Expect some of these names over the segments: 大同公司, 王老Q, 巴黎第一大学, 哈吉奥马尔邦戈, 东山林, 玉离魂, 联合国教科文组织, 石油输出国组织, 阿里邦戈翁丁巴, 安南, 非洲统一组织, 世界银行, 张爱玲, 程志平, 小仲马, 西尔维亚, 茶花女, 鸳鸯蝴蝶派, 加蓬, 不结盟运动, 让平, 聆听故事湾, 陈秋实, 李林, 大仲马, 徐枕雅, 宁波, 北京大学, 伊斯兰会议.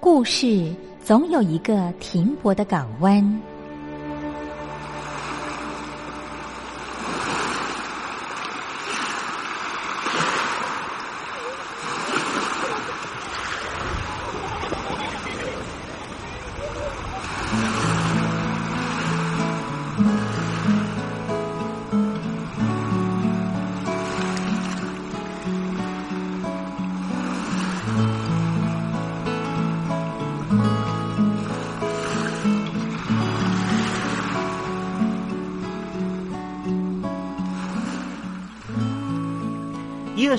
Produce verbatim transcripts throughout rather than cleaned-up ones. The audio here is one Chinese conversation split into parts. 故事总有一个停泊的港湾。六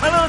Hello，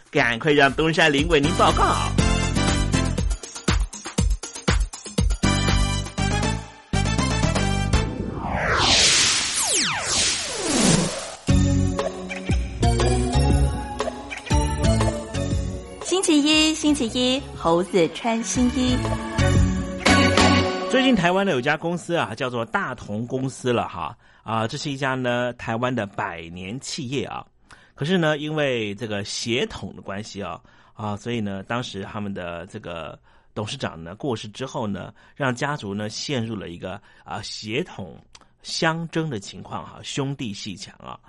赶快让东山林为您报告。星期一，星期一，猴子穿新衣。最近台湾的有家公司啊，叫做大同公司了哈啊，这是一家呢台湾的百年企业啊。可是呢，因为这个血统的关系啊啊，所以呢，当时他们的这个董事长呢过世之后呢，让家族呢陷入了一个啊血统相争的情况哈、啊，兄弟阋墙啊。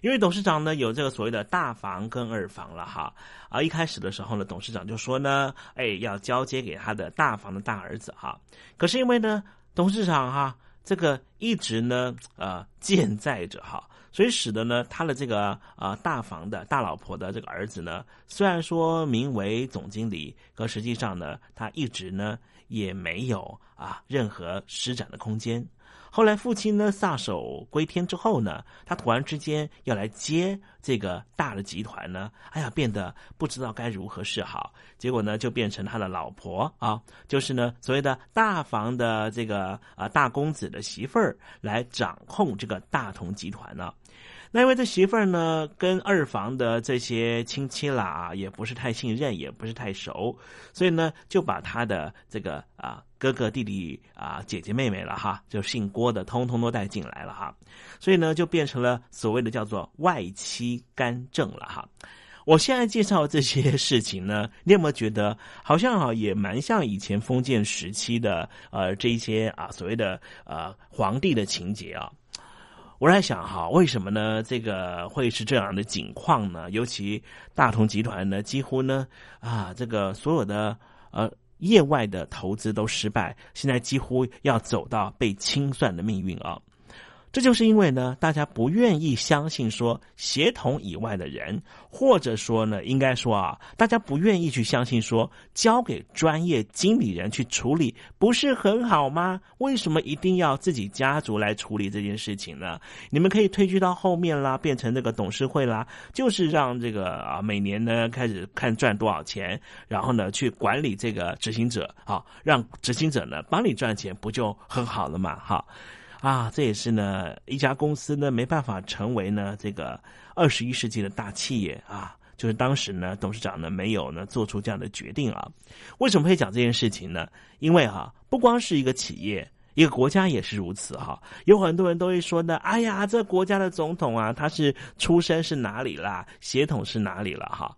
因为董事长呢有这个所谓的大房跟二房了哈啊，一开始的时候呢，董事长就说呢，哎，要交接给他的大房的大儿子哈、啊。可是因为呢，董事长哈、啊、这个一直呢呃健在着哈。所以使得呢，他的这个呃大房的大老婆的这个儿子呢，虽然说名为总经理，可实际上呢，他一直呢也没有啊任何施展的空间。后来父亲呢撒手归天之后呢，他突然之间要来接这个大的集团呢，哎呀，变得不知道该如何是好。结果呢，就变成他的老婆啊，就是呢所谓的大房的这个呃大公子的媳妇儿来掌控这个大同集团呢、啊。那因为这媳妇儿呢跟二房的这些亲戚啦、啊、也不是太信任，也不是太熟，所以呢就把他的这个啊哥哥弟弟啊姐姐妹妹了哈，就姓郭的通通都带进来了哈，所以呢就变成了所谓的叫做外戚干政了哈。我现在介绍这些事情呢，你有没有觉得好像啊也蛮像以前封建时期的呃这一些啊所谓的呃皇帝的情节啊？我在想哈，为什么呢？这个会是这样的景况呢？尤其大同集团呢，几乎呢啊，这个所有的呃业外的投资都失败，现在几乎要走到被清算的命运啊。这就是因为呢，大家不愿意相信说协同以外的人，或者说呢，应该说啊，大家不愿意去相信说交给专业经理人去处理，不是很好吗？为什么一定要自己家族来处理这件事情呢？你们可以退居到后面啦，变成这个董事会啦，就是让这个啊每年呢开始看赚多少钱，然后呢去管理这个执行者啊，让执行者呢帮你赚钱，不就很好了嘛？哈。啊，这也是呢，一家公司呢没办法成为呢这个二十一世纪的大企业啊，就是当时呢董事长呢没有呢做出这样的决定啊。为什么会讲这件事情呢？因为啊，不光是一个企业，一个国家也是如此哈、啊。有很多人都会说呢，哎呀，这国家的总统啊，他是出身是哪里啦，血统是哪里了哈、啊。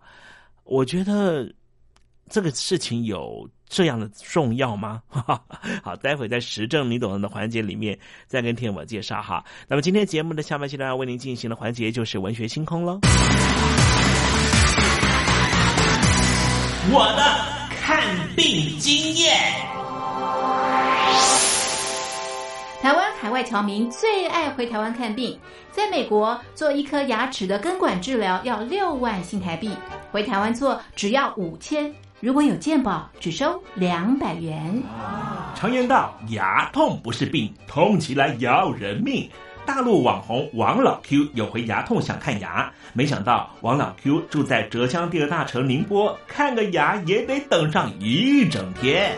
我觉得这个事情有这样的重要吗？好，待会在时政你懂的环节里面再跟听我介绍哈。那么今天节目的下半期呢，要为您进行的环节就是文学星空咯。我的看病经验。台湾海外侨民最爱回台湾看病，在美国做一颗牙齿的根管治疗要六万新台币，回台湾做只要五千。如果有健保，只收两百元。常言道，牙痛不是病，痛起来要人命。大陆网红王老 Q 有回牙痛想看牙，没想到王老 Q 住在浙江第二大城宁波，看个牙也得等上一整天。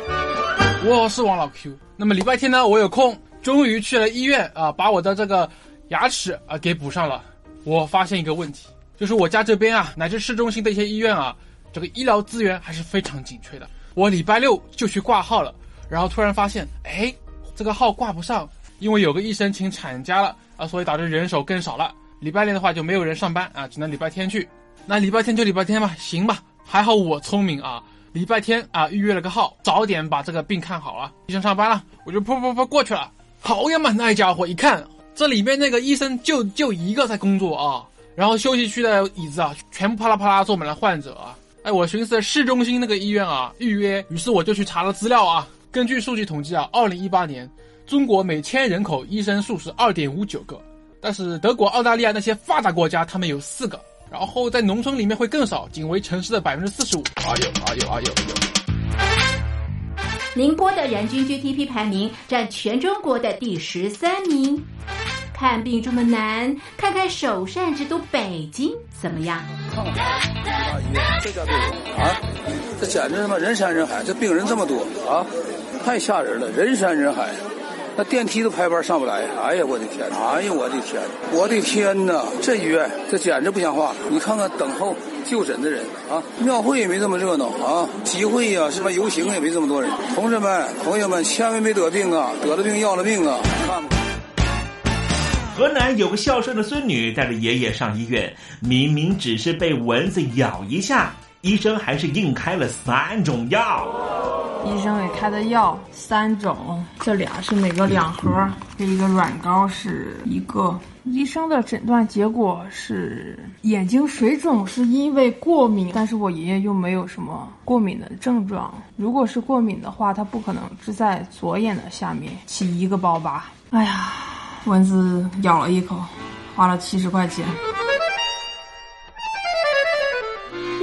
我是王老 Q。那么礼拜天呢，我有空，终于去了医院啊、呃，把我的这个牙齿啊、呃、给补上了。我发现一个问题，就是我家这边啊，乃至市中心的一些医院啊。这个医疗资源还是非常紧缺的。我礼拜六就去挂号了，然后突然发现，哎，这个号挂不上，因为有个医生请产假了啊，所以导致人手更少了。礼拜六的话就没有人上班啊，只能礼拜天去。那礼拜天就礼拜天吧，行吧。还好我聪明啊，礼拜天啊预约了个号，早点把这个病看好啊。医生上班了，我就噗噗噗过去了。好呀嘛，那家伙一看，这里面那个医生就就一个在工作啊，然后休息区的椅子啊，全部啪啦啪啦坐满了患者啊。哎，我寻思市中心那个医院啊预约，于是我就去查了资料啊。根据数据统计啊，二零一八年中国每千人口医生数是 二点五九 个，但是德国、澳大利亚那些发达国家他们有四个，然后在农村里面会更少，仅为城市的 百分之四十五。 哎呦哎呦哎呦哎呦。宁波的人均 G D P 排名占全中国的第十三名。看病这么难，看看首善之都北京怎么样？看看，哎呀，这家病啊，这简直他妈人山人海，这病人这么多啊，太吓人了，人山人海，那电梯都排班上不来。哎呀，我的天，哎呀，我的天，我的天哪！这医院这简直不像话，你看看等候就诊的人啊，庙会也没这么热闹啊，集会呀、啊，是吧？游行也没这么多人。同志们、朋友们，千万别得病啊！得了病要了命啊！看吧。河南有个孝顺的孙女带着爷爷上医院，明明只是被蚊子咬一下，医生还是硬开了三种药。医生给开的药三种，这俩是每个两盒，这一个软膏是一个。医生的诊断结果是眼睛水肿是因为过敏，但是我爷爷又没有什么过敏的症状，如果是过敏的话，他不可能只在左眼的下面起一个包疤。哎呀，蚊子咬了一口，花了七十块钱。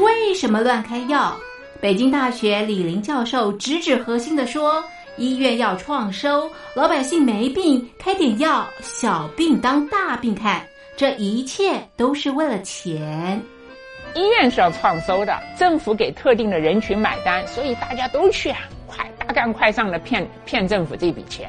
为什么乱开药？北京大学李林教授直指核心的说，医院要创收，老百姓没病开点药，小病当大病看，这一切都是为了钱。医院是要创收的，政府给特定的人群买单，所以大家都去啊，快大干快上的骗骗政府这笔钱。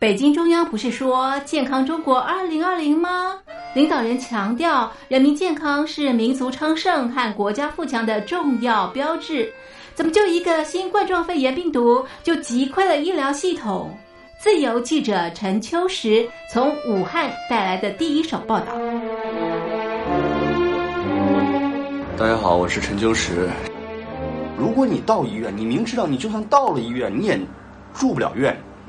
北京中央不是说健康中国二零二零吗？领导人强调，人民健康是民族昌盛和国家富强的重要标志。怎么就一个新冠状肺炎病毒就击溃了医疗系统？自由记者陈秋实从武汉带来的第一手报道。大家好，我是陈秋实。如果你到医院，你明知道你就算到了医院，你也住不了院，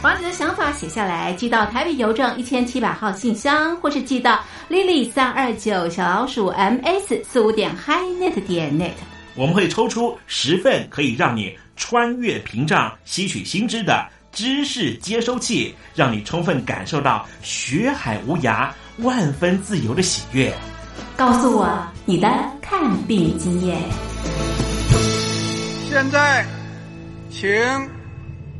把你的想法写下来，寄到台北邮政一千七百号信箱，或是寄到 lily 三二九小老鼠 ms 四五点 highnet 点 net。我们会抽出十份可以让你穿越屏障、吸取新知的知识接收器，让你充分感受到学海无涯、万分自由的喜悦。告诉我你的看病经验。现在，请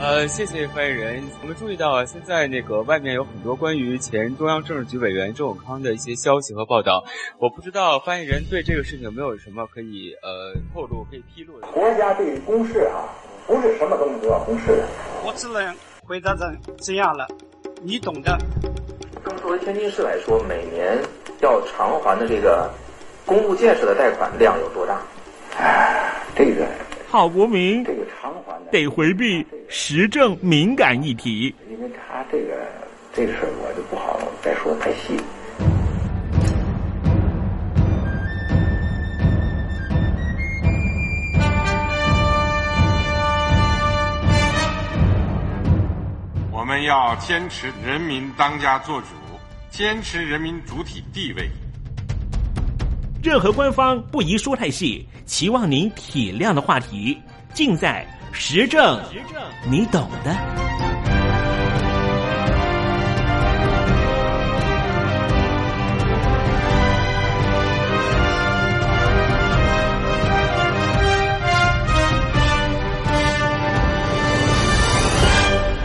呃，谢谢发言人。我们注意到啊，现在那个外面有很多关于前中央政治局委员周永康的一些消息和报道，我不知道发言人对这个事情有没有什么可以呃透露、可以披露的。国家对于公事啊，不是什么东西都要公示的。我只能回答成这样了，你懂的。作为天津市来说，每年要偿还的这个公路建设的贷款量有多大？哎，这个。好国民得回避时政敏感议题，因为他这个这个事我就不好再说太细。我们要坚持人民当家作主，坚持人民主体地位。任何官方不宜说太细，期望您体谅的话题，尽在时政，你懂的。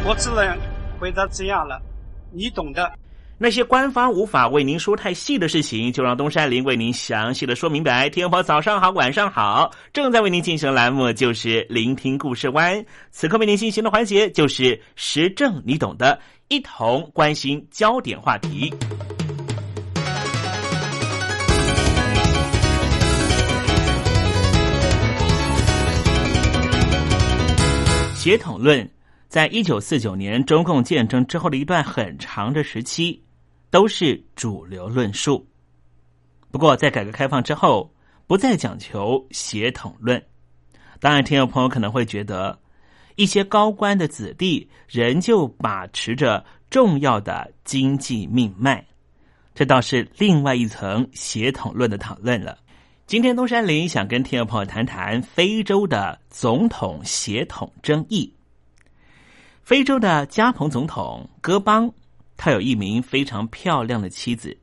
我只能回答这样了，你懂的。那些官方无法为您说太细的事情，就让东山林为您详细的说明白。听众朋友早上好，晚上好，正在为您进行的栏目就是聆听故事湾，此刻为您进行的环节就是时政你懂的，一同关心焦点话题。协同论在一九四九年中共建政之后的一段很长的时期都是主流论述，不过在改革开放之后不再讲求协同论。当然听众朋友可能会觉得一些高官的子弟仍旧把持着重要的经济命脉，这倒是另外一层协同论的讨论了。今天东山林想跟听众朋友谈谈非洲的总统协同争议。非洲的加蓬总统戈邦，他有一名非常漂亮的妻子，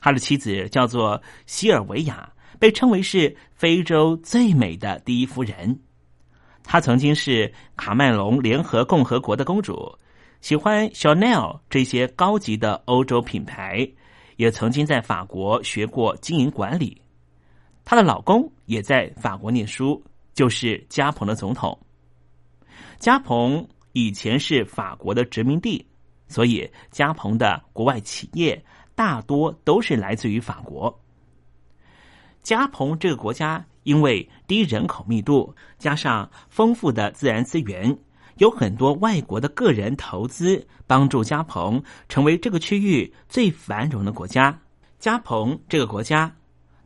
他的妻子叫做西尔维亚，被称为是非洲最美的第一夫人。她曾经是卡麦隆联合共和国的公主，喜欢 Chanel 这些高级的欧洲品牌，也曾经在法国学过经营管理。她的老公也在法国念书，就是加蓬的总统。加蓬以前是法国的殖民地，所以加蓬的国外企业大多都是来自于法国。加蓬这个国家因为低人口密度，加上丰富的自然资源，有很多外国的个人投资，帮助加蓬成为这个区域最繁荣的国家。加蓬这个国家，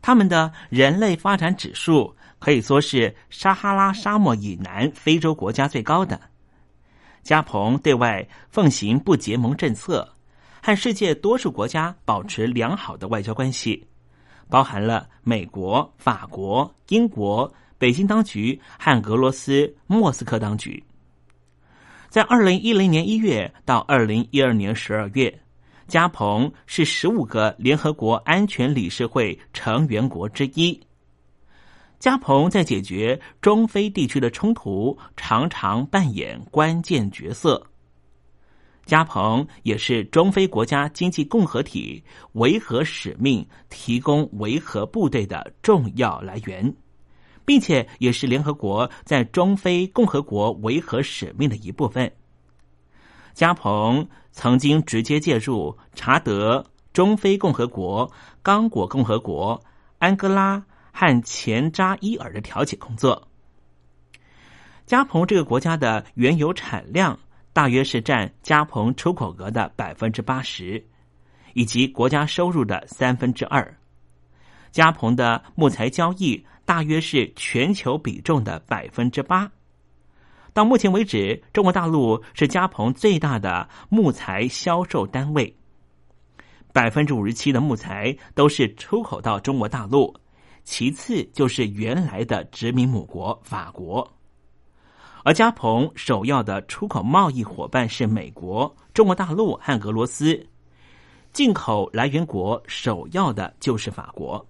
他们的人类发展指数可以说是撒哈拉沙漠以南非洲国家最高的。加蓬对外奉行不结盟政策，和世界多数国家保持良好的外交关系，包含了美国、法国、英国、北京当局和俄罗斯莫斯科当局。在二零一零年一月到二零一二年十二月，加蓬是十五个联合国安全理事会成员国之一。加蓬在解决中非地区的冲突常常扮演关键角色。加蓬也是中非国家经济共和体维和使命提供维和部队的重要来源，并且也是联合国在中非共和国维和使命的一部分。加蓬曾经直接介入查德、中非共和国、刚果共和国、安哥拉和前扎伊尔的调解工作。加蓬这个国家的原油产量大约是占加蓬出口额的 百分之八十， 以及国家收入的 三分之二。加蓬的木材交易大约是全球比重的 百分之八。 到目前为止，中国大陆是加蓬最大的木材销售单位， 百分之五十七 的木材都是出口到中国大陆，其次就是原来的殖民母国法国。而加蓬首要的出口贸易伙伴是美国、中国大陆和俄罗斯，进口来源国首要的就是法国。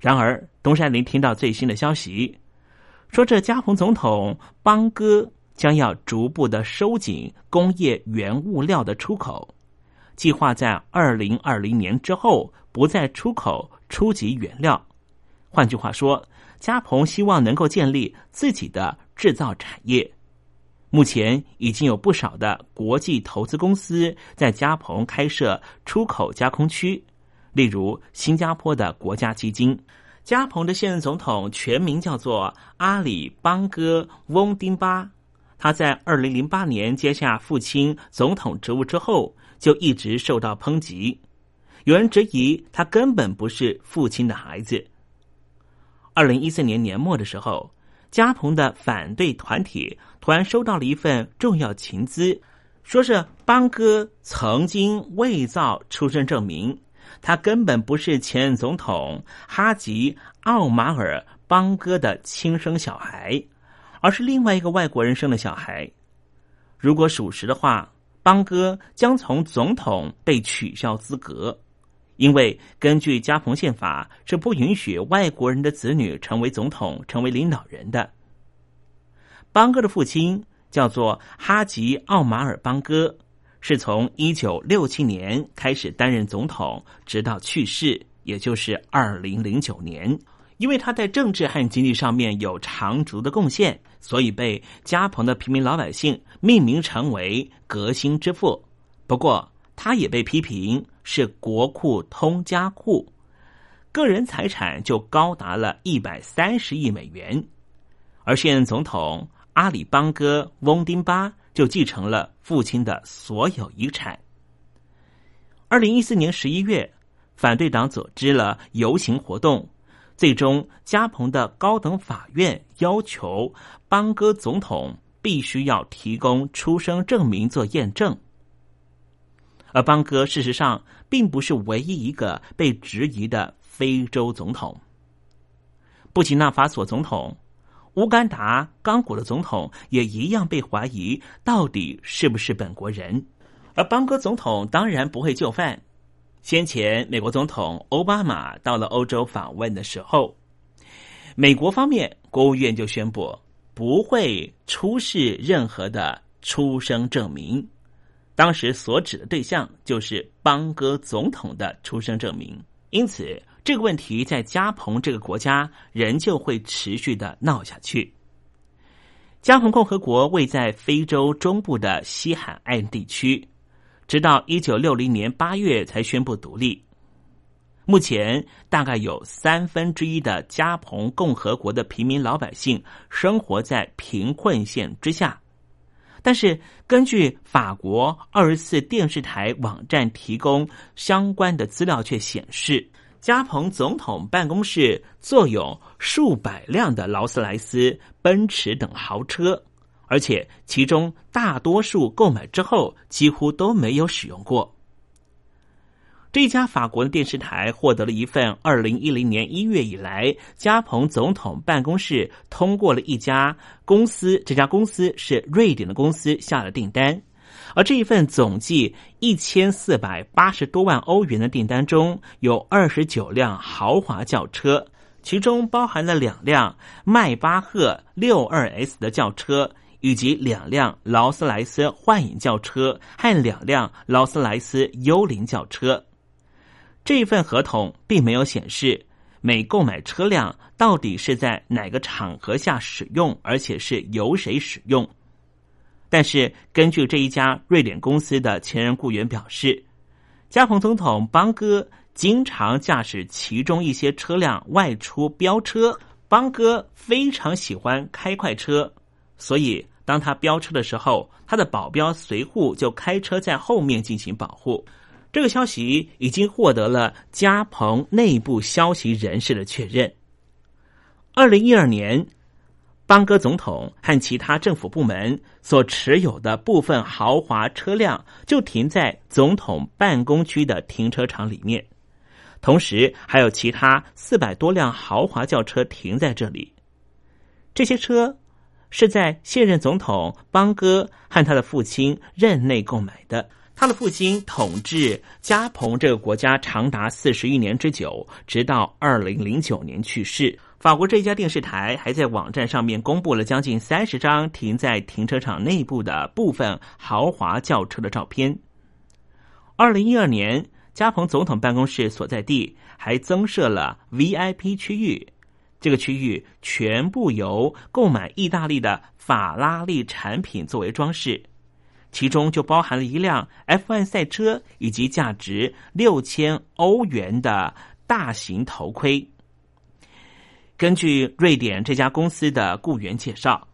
然而，东山林听到最新的消息，说这加蓬总统邦戈将要逐步的收紧工业原物料的出口，计划在二零二零年之后不再出口初级原料。换句话说，加蓬希望能够建立自己的制造产业。目前已经有不少的国际投资公司在加蓬开设出口加工区，例如新加坡的国家基金。加蓬的现任总统全名叫做阿里邦戈翁丁巴，他在二零零八年接下父亲总统职务之后，就一直受到抨击，有人质疑他根本不是父亲的孩子。二零一四年年末的时候，加蓬的反对团体突然收到了一份重要情资，说是邦戈曾经伪造出生证明，他根本不是前任总统哈吉奥马尔邦戈的亲生小孩，而是另外一个外国人生的小孩。如果属实的话，邦戈将从总统被取消资格，因为根据加蓬宪法是不允许外国人的子女成为总统、成为领导人的。邦戈的父亲叫做哈吉奥马尔邦戈，是从一九六七年开始担任总统，直到去世，也就是二零零九年。因为他在政治和经济上面有长足的贡献，所以被加蓬的平民老百姓命名成为革新之父。不过他也被批评是国库通家库，个人财产就高达了一百三十亿美元。而现任总统阿里邦戈翁丁巴就继承了父亲的所有遗产。二零一四年十一月，反对党组织了游行活动，最终加蓬的高等法院要求邦戈总统必须要提供出生证明做验证。而邦戈事实上并不是唯一一个被质疑的非洲总统。布吉纳法索总统、乌干达、刚果的总统也一样被怀疑到底是不是本国人，而邦戈总统当然不会就范。先前美国总统奥巴马到了欧洲访问的时候，美国方面国务院就宣布不会出示任何的出生证明，当时所指的对象就是邦戈总统的出生证明。因此这个问题在加蓬这个国家仍旧会持续的闹下去。加蓬共和国位在非洲中部的西海岸地区，直到一九六零年八月才宣布独立。目前大概有三分之一的加蓬共和国的平民老百姓生活在贫困线之下，但是根据法国二十四电视台网站提供相关的资料却显示，加蓬总统办公室坐有数百辆的劳斯莱斯、奔驰等豪车，而且其中大多数购买之后几乎都没有使用过。这家法国的电视台获得了一份二零一零年一月以来加蓬总统办公室通过了一家公司，这家公司是瑞典的公司下了订单，而这一份总计一千四百八十多万欧元的订单中，有二十九辆豪华轿车，其中包含了两辆迈巴赫 六二 S 的轿车，以及两辆劳斯莱斯幻影轿车和两辆劳斯莱斯幽灵轿车。这份合同并没有显示每购买车辆到底是在哪个场合下使用，而且是由谁使用。但是根据这一家瑞典公司的前任雇员表示，加蓬总统邦戈经常驾驶其中一些车辆外出飙车，邦戈非常喜欢开快车，所以当他飙车的时候，他的保镖随护就开车在后面进行保护。这个消息已经获得了加蓬内部消息人士的确认。二零一二年，邦戈总统和其他政府部门所持有的部分豪华车辆就停在总统办公区的停车场里面，同时还有其他四百多辆豪华轿车停在这里。这些车是在现任总统邦戈和他的父亲任内购买的，他的父亲统治加蓬这个国家长达四十一年之久，直到二零零九年去世。法国这家电视台还在网站上面公布了将近三十张停在停车场内部的部分豪华轿车的照片。二零一二年，加蓬总统办公室所在地还增设了 V I P 区域，这个区域全部由购买意大利的法拉利产品作为装饰，其中就包含了一辆 F 一 赛车以及价值六千欧元的大型头盔。根据瑞典这家公司的雇员介绍，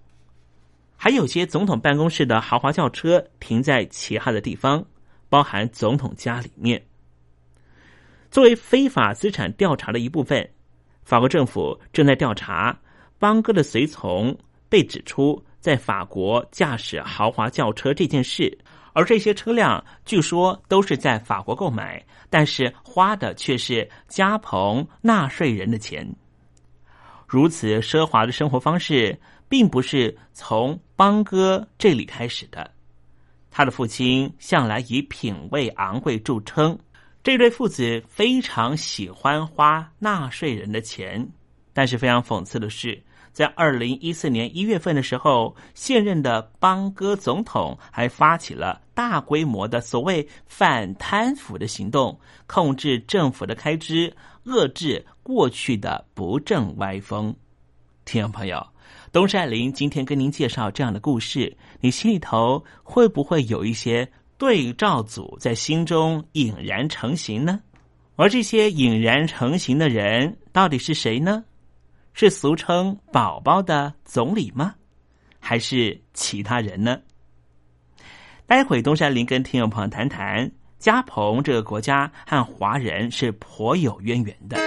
还有些总统办公室的豪华轿车停在其他的地方，包含总统家里面。作为非法资产调查的一部分，法国政府正在调查邦哥的随从被指出在法国驾驶豪华轿车这件事，而这些车辆据说都是在法国购买，但是花的却是加蓬纳税人的钱。如此奢华的生活方式并不是从邦哥这里开始的，他的父亲向来以品味昂贵著称，这对父子非常喜欢花纳税人的钱。但是非常讽刺的是，在二零一四年一月份的时候，现任的邦哥总统还发起了大规模的所谓反贪腐的行动，控制政府的开支，遏制过去的不正歪风。听众朋友，东山林今天跟您介绍这样的故事，你心里头会不会有一些对照组在心中隐然成型呢？而这些隐然成型的人到底是谁呢？是俗称宝宝的总理吗？还是其他人呢？待会东山林跟听众朋友谈谈，加蓬这个国家和华人是颇有渊源的。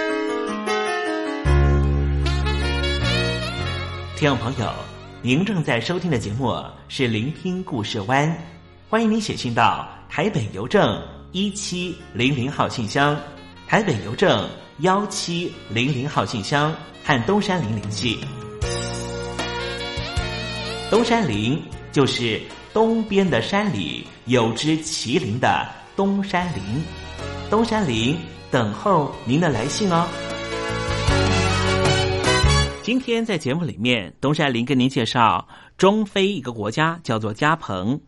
听众朋友，您正在收听的节目是《聆听故事湾》，欢迎您写信到台北邮政一七零零号信箱，台北邮政幺七零零号信箱。和东山林联系，东山林就是东边的山里有只麒麟的东山林，东山林等候您的来信哦。今天在节目里面，东山林跟您介绍中非一个国家叫做加蓬。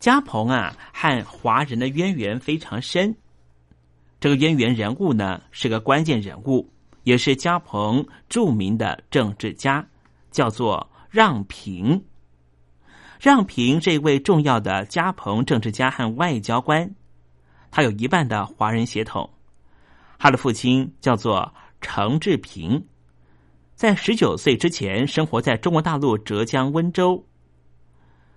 加蓬啊，和华人的渊源非常深，这个渊源人物呢是个关键人物，也是加蓬著名的政治家，叫做让平。让平这位重要的加蓬政治家和外交官，他有一半的华人血统。他的父亲叫做程志平，在十九岁之前生活在中国大陆浙江温州。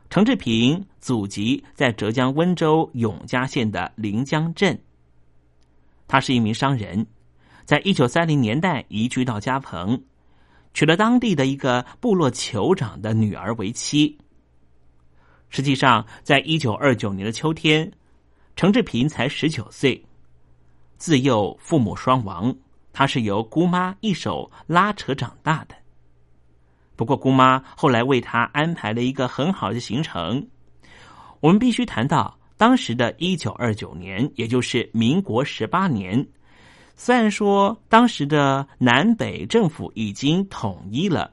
程志平祖籍在浙江温州永嘉县的临江镇，他是一名商人，在一九三零年代移居到加蓬，娶了当地的一个部落酋长的女儿为妻。实际上在一九二九年的秋天，程志平才十九岁，自幼父母双亡，他是由姑妈一手拉扯长大的。不过姑妈后来为他安排了一个很好的行程。我们必须谈到当时的一九二九年，也就是民国十八年，虽然说当时的南北政府已经统一了，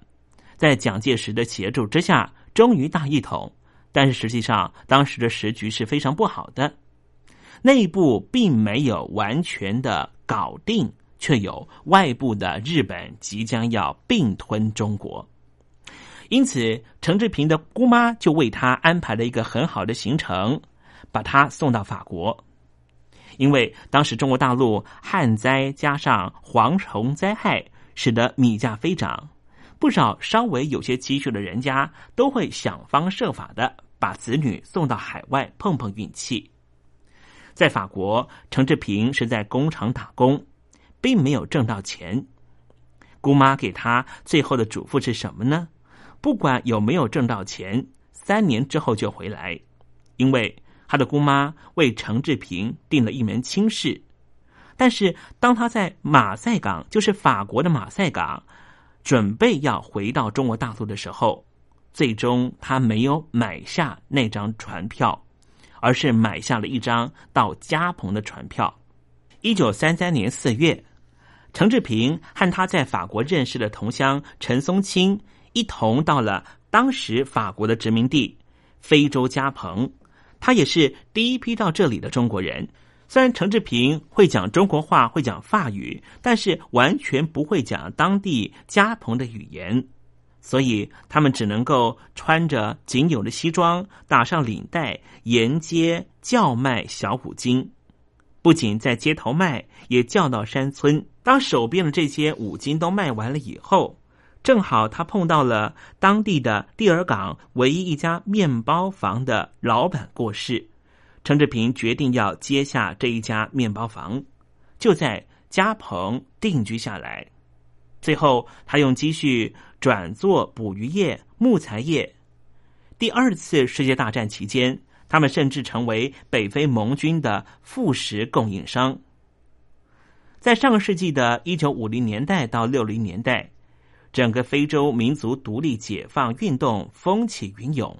在蒋介石的协助之下终于大一统，但是实际上当时的时局是非常不好的，内部并没有完全的搞定，却有外部的日本即将要并吞中国。因此程志平的姑妈就为他安排了一个很好的行程，把他送到法国。因为当时中国大陆旱灾加上蝗虫灾害，使得米价飞涨，不少稍微有些积蓄的人家都会想方设法的把子女送到海外碰碰运气。在法国，程志平是在工厂打工，并没有挣到钱。姑妈给他最后的嘱咐是什么呢？不管有没有挣到钱，三年之后就回来。因为他的姑妈为程志平定了一门亲事，但是当他在马赛港，就是法国的马赛港，准备要回到中国大陆的时候，最终他没有买下那张船票，而是买下了一张到加蓬的船票。一九三三年四月，程志平和他在法国认识的同乡陈松青一同到了当时法国的殖民地非洲加蓬，他也是第一批到这里的中国人。虽然程志平会讲中国话，会讲法语，但是完全不会讲当地加蓬的语言，所以他们只能够穿着仅有的西装，打上领带，沿街叫卖小五金。不仅在街头卖，也叫到山村。当手边的这些五金都卖完了以后，正好他碰到了当地的蒂尔港唯一一家面包房的老板过世，程志平决定要接下这一家面包房，就在加蓬定居下来。最后他用积蓄转做捕鱼业、木材业。第二次世界大战期间，他们甚至成为北非盟军的副食供应商。在上个世纪的一九五零年代到六零年代，整个非洲民族独立解放运动风起云涌。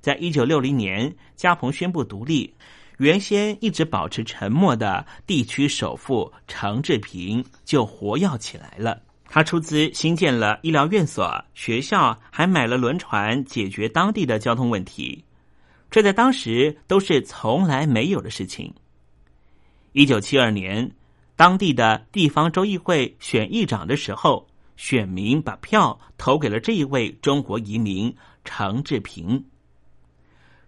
在一九六零年，加蓬宣布独立，原先一直保持沉默的地区首富程志平就活跃起来了。他出资新建了医疗院所、学校，还买了轮船解决当地的交通问题，这在当时都是从来没有的事情。一九七二年，当地的地方州议会选议长的时候，选民把票投给了这一位中国移民程志平。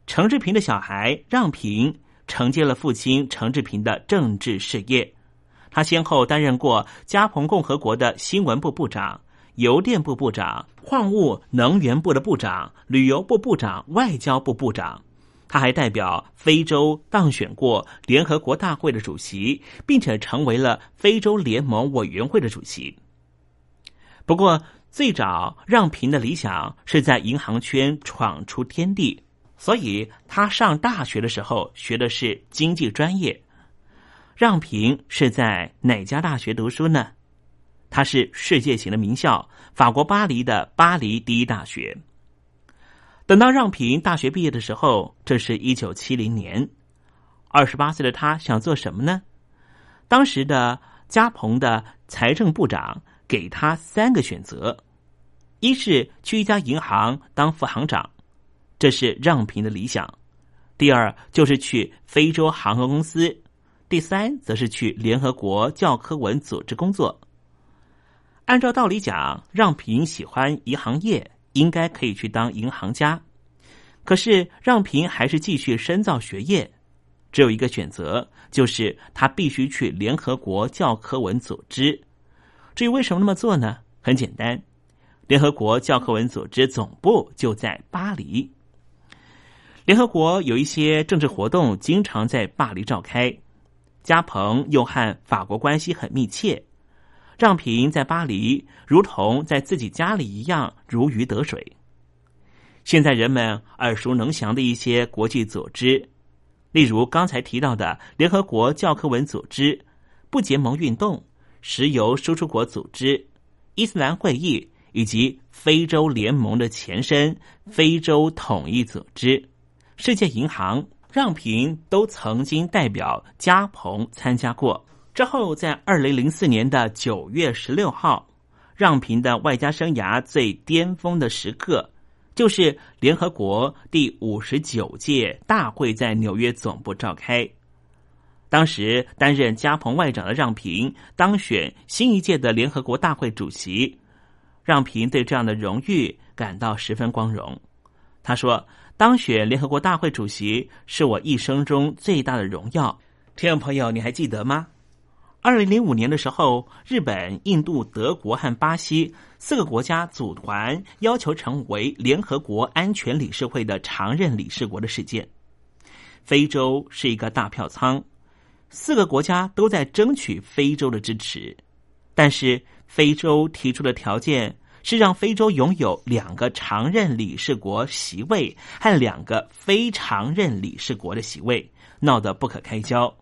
程志平的小孩让平承接了父亲程志平的政治事业，他先后担任过加蓬共和国的新闻部部长、邮电部部长、矿物能源部的部长、旅游部部长、外交部部长。他还代表非洲当选过联合国大会的主席，并且成为了非洲联盟委员会的主席。不过最早让平的理想是在银行圈闯出天地，所以他上大学的时候学的是经济专业。让平是在哪家大学读书呢？他是世界型的名校，法国巴黎的巴黎第一大学。等到让平大学毕业的时候，这是一九七零年，二十八岁的他想做什么呢？当时的加蓬的财政部长给他三个选择，一是去一家银行当副行长，这是让平的理想；第二就是去非洲航空公司；第三则是去联合国教科文组织工作。按照道理讲，让平喜欢银行业，应该可以去当银行家，可是让平还是继续深造学业，只有一个选择，就是他必须去联合国教科文组织。至于为什么那么做呢？很简单，联合国教科文组织总部就在巴黎，联合国有一些政治活动经常在巴黎召开，加蓬又和法国关系很密切，让平在巴黎如同在自己家里一样如鱼得水。现在人们耳熟能详的一些国际组织，例如刚才提到的联合国教科文组织、不结盟运动、石油输出国组织、伊斯兰会议，以及非洲联盟的前身非洲统一组织、世界银行，让平都曾经代表加蓬参加过。之后在二零零四年的九月十六号，让平的外交生涯最巅峰的时刻，就是联合国第五十九届大会在纽约总部召开。当时担任加蓬外长的让平当选新一届的联合国大会主席，让平对这样的荣誉感到十分光荣。他说，当选联合国大会主席是我一生中最大的荣耀。听众朋友，你还记得吗？二零零五年的时候，日本、印度、德国和巴西四个国家组团要求成为联合国安全理事会的常任理事国的事件。非洲是一个大票仓，四个国家都在争取非洲的支持，但是非洲提出的条件是让非洲拥有两个常任理事国席位和两个非常任理事国的席位，闹得不可开交。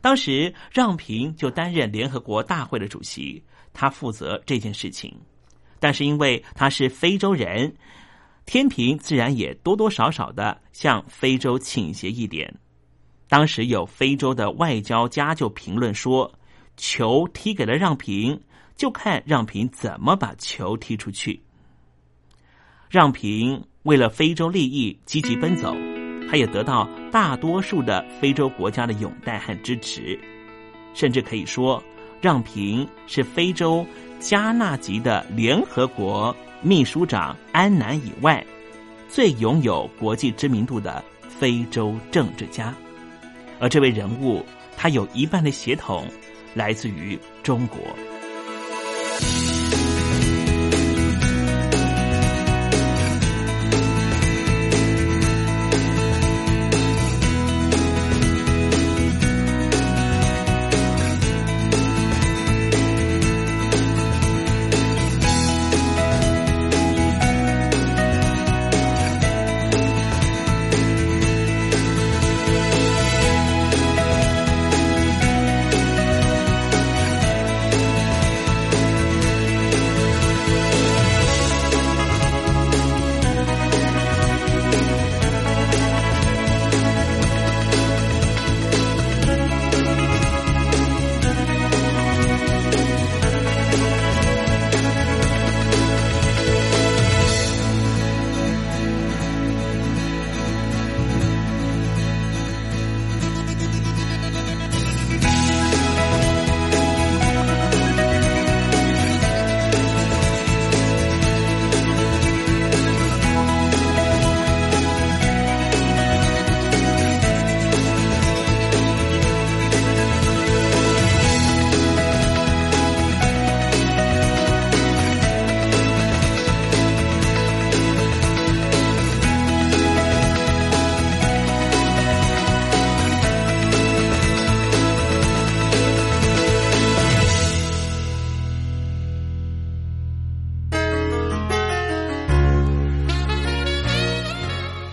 当时让平就担任联合国大会的主席，他负责这件事情。但是因为他是非洲人，天平自然也多多少少的向非洲倾斜一点。当时有非洲的外交家就评论说，球踢给了让平，就看让平怎么把球踢出去。让平为了非洲利益积极奔走，他也得到大多数的非洲国家的拥戴和支持，甚至可以说让平是非洲加纳籍的联合国秘书长安南以外最拥有国际知名度的非洲政治家。而这位人物，他有一半的血统来自于中国。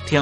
听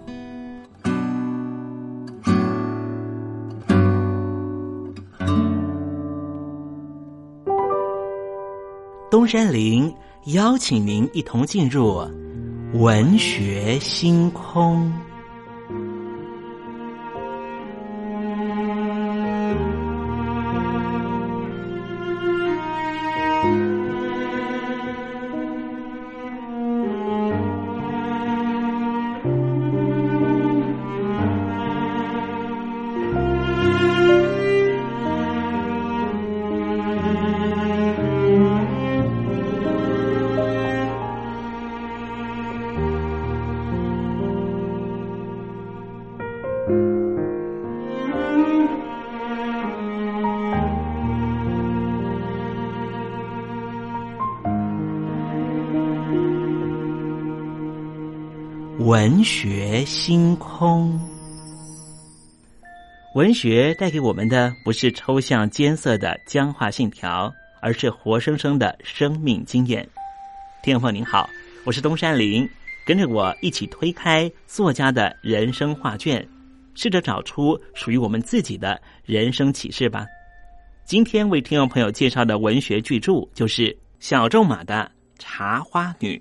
东山林邀请您一同进入文学星空。文学星空，文学带给我们的不是抽象艰涩的僵化信条，而是活生生的生命经验。听众朋友您好，我是东山林，跟着我一起推开作家的人生画卷，试着找出属于我们自己的人生启示吧。今天为听众朋友介绍的文学巨著就是小仲马的《茶花女》。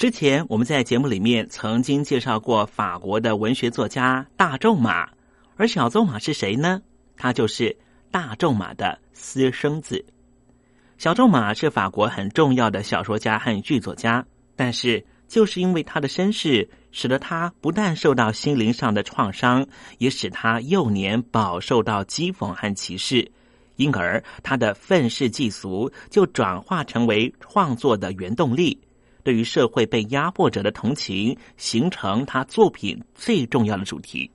之前我们在节目里面曾经介绍过法国的文学作家大仲马，而小仲马是谁呢？他就是大仲马的私生子。小仲马是法国很重要的小说家和剧作家，但是就是因为他的身世，使得他不但受到心灵上的创伤，也使他幼年饱受到讥讽和歧视，因而他的愤世嫉俗就转化成为创作的原动力，对于社会被压迫者的同情形成他作品最重要的主题。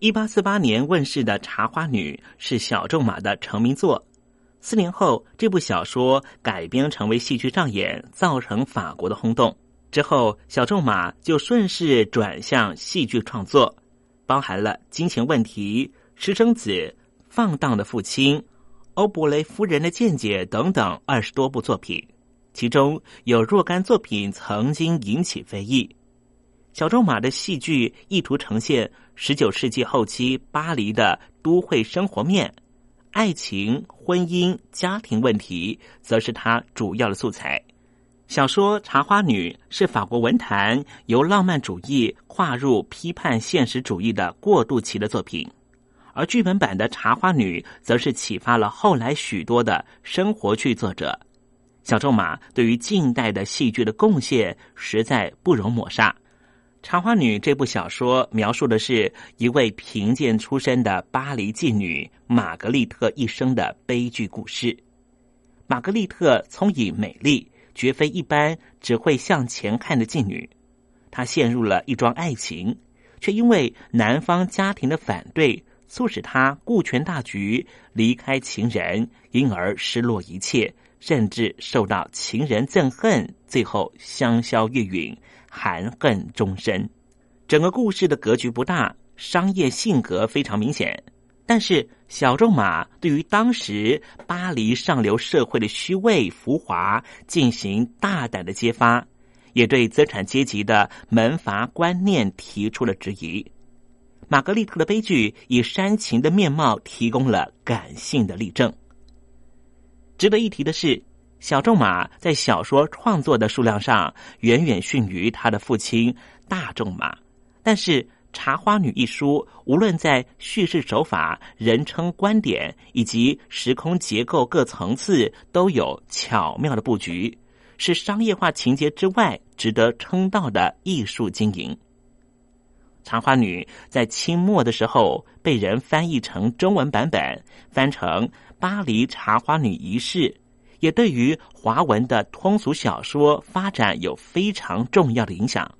一八四八年问世的《茶花女》是小仲马的成名作，四年后这部小说改编成为戏剧上演，造成法国的轰动。之后小仲马就顺势转向戏剧创作，包含了《金钱问题》、私生子、放荡的父亲、欧伯雷夫人的见解等等二十多部作品，其中有若干作品曾经引起非议。小仲马的戏剧意图呈现十九世纪后期巴黎的都会生活面，爱情、婚姻、家庭问题则是他主要的素材。小说《茶花女》是法国文坛由浪漫主义跨入批判现实主义的过渡期的作品，而剧本版的《茶花女》则是启发了后来许多的生活剧作者。小仲马对于近代的戏剧的贡献实在不容抹煞。《茶花女》这部小说描述的是一位贫贱出身的巴黎妓女玛格丽特一生的悲剧故事。玛格丽特聪颖美丽，绝非一般只会向前看的妓女，她陷入了一桩爱情，却因为男方家庭的反对，促使她顾全大局，离开情人，因而失落一切，甚至受到情人憎恨，最后香消玉殒，含恨终身。整个故事的格局不大，商业性格非常明显，但是小仲马对于当时巴黎上流社会的虚伪浮华进行大胆的揭发，也对资产阶级的门阀观念提出了质疑。玛格丽特的悲剧以煽情的面貌提供了感性的例证。值得一提的是，小仲马在小说创作的数量上远远逊于他的父亲大仲马，但是《茶花女》一书无论在叙事手法、人称观点以及时空结构各层次都有巧妙的布局，是商业化情节之外值得称道的艺术经营。《茶花女》在清末的时候被人翻译成中文版本，翻成《巴黎茶花女仪式》，也对于华文的通俗小说发展有非常重要的影响。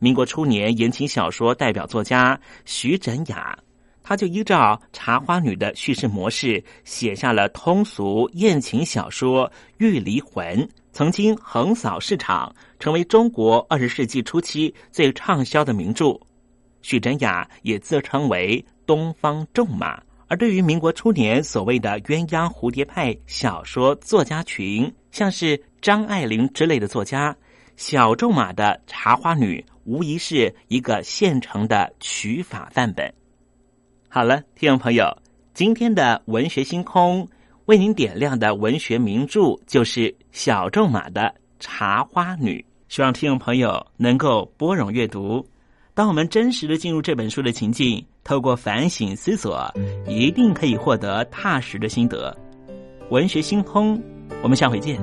民国初年言情小说代表作家徐枕雅，他就依照《茶花女》的叙事模式写下了通俗艳情小说《玉离魂》，曾经横扫市场，成为中国二十世纪初期最畅销的名著。徐枕雅也自称为东方仲马。而对于民国初年所谓的鸳鸯蝴蝶派小说作家群，像是张爱玲之类的作家，小仲马的《茶花女》无疑是一个现成的取法范本。好了，听众朋友，今天的文学星空为您点亮的文学名著就是小仲马的《茶花女》，希望听众朋友能够拨冗阅读。当我们真实的进入这本书的情境，透过反省思索，一定可以获得踏实的心得。文学星空，我们下回见。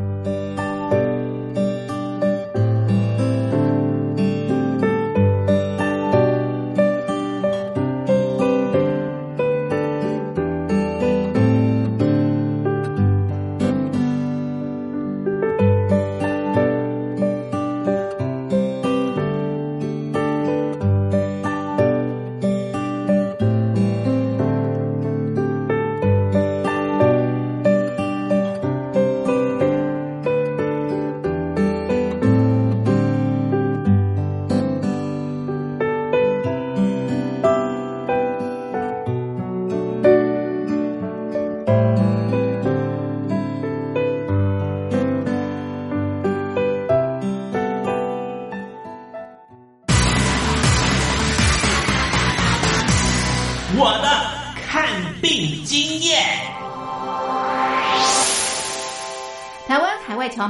侨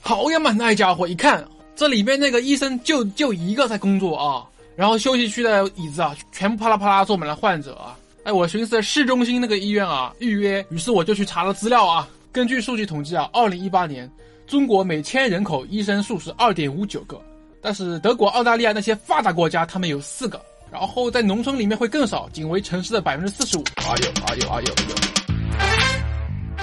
好呀嘛，那家伙一看，这里面那个医生就就一个在工作啊，然后休息区的椅子啊，全部啪啦啪啦坐满了患者啊。哎，我寻思市中心那个医院啊预约，于是我就去查了资料啊。根据数据统计啊，二零一八年中国每千人口医生数是 二点五九个，但是德国、澳大利亚那些发达国家他们有四个，然后在农村里面会更少，仅为城市的 百分之四十五。 哎呦哎呦哎呦哎呦！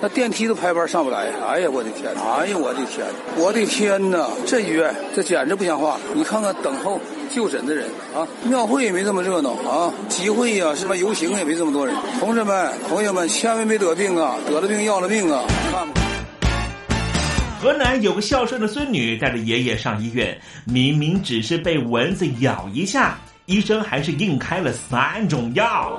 那电梯都排班上不来。哎呀，我的天！哎呀，我的天！我的天哪！这医院这简直不像话！你看看等候就诊的人啊，庙会也没这么热闹啊，集会呀、啊，什么游行也没这么多人。同志们、朋友们，千万别得病啊！得了病要了命啊！看吧。河南有个孝顺的孙女带着爷爷上医院，明明只是被蚊子咬一下，医生还是硬开了三种药。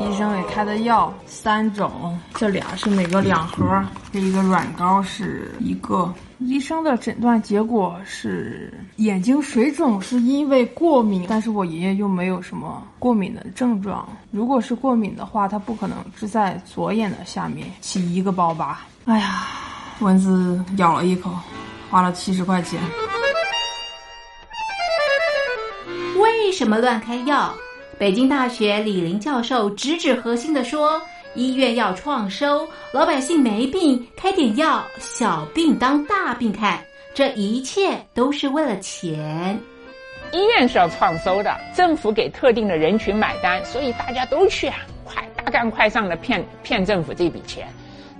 医生给开的药三种，这俩是每个两盒，这一个软膏是一个。医生的诊断结果是眼睛水肿是因为过敏，但是我爷爷又没有什么过敏的症状，如果是过敏的话，他不可能是在左眼的下面起一个包吧。哎呀，蚊子咬了一口，花了七十块钱。为什么乱开药？北京大学李林教授直指核心的说：医院要创收，老百姓没病开点药，小病当大病看，这一切都是为了钱。医院是要创收的，政府给特定的人群买单，所以大家都去啊，快大干快上的骗骗政府这笔钱。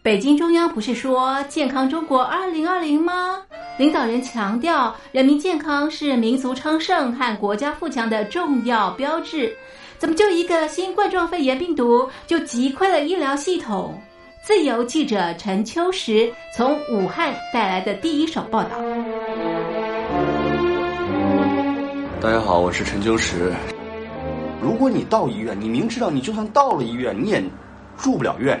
北京中央不是说健康中国二零二零吗？领导人强调，人民健康是民族昌盛和国家富强的重要标志。怎么就一个新冠状肺炎病毒就击溃了医疗系统？自由记者陈秋实从武汉带来的第一手报道。大家好，我是陈秋实。如果你到医院，你明知道你就算到了医院，你也住不了院，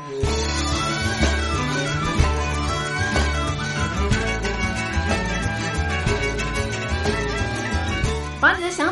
把你的想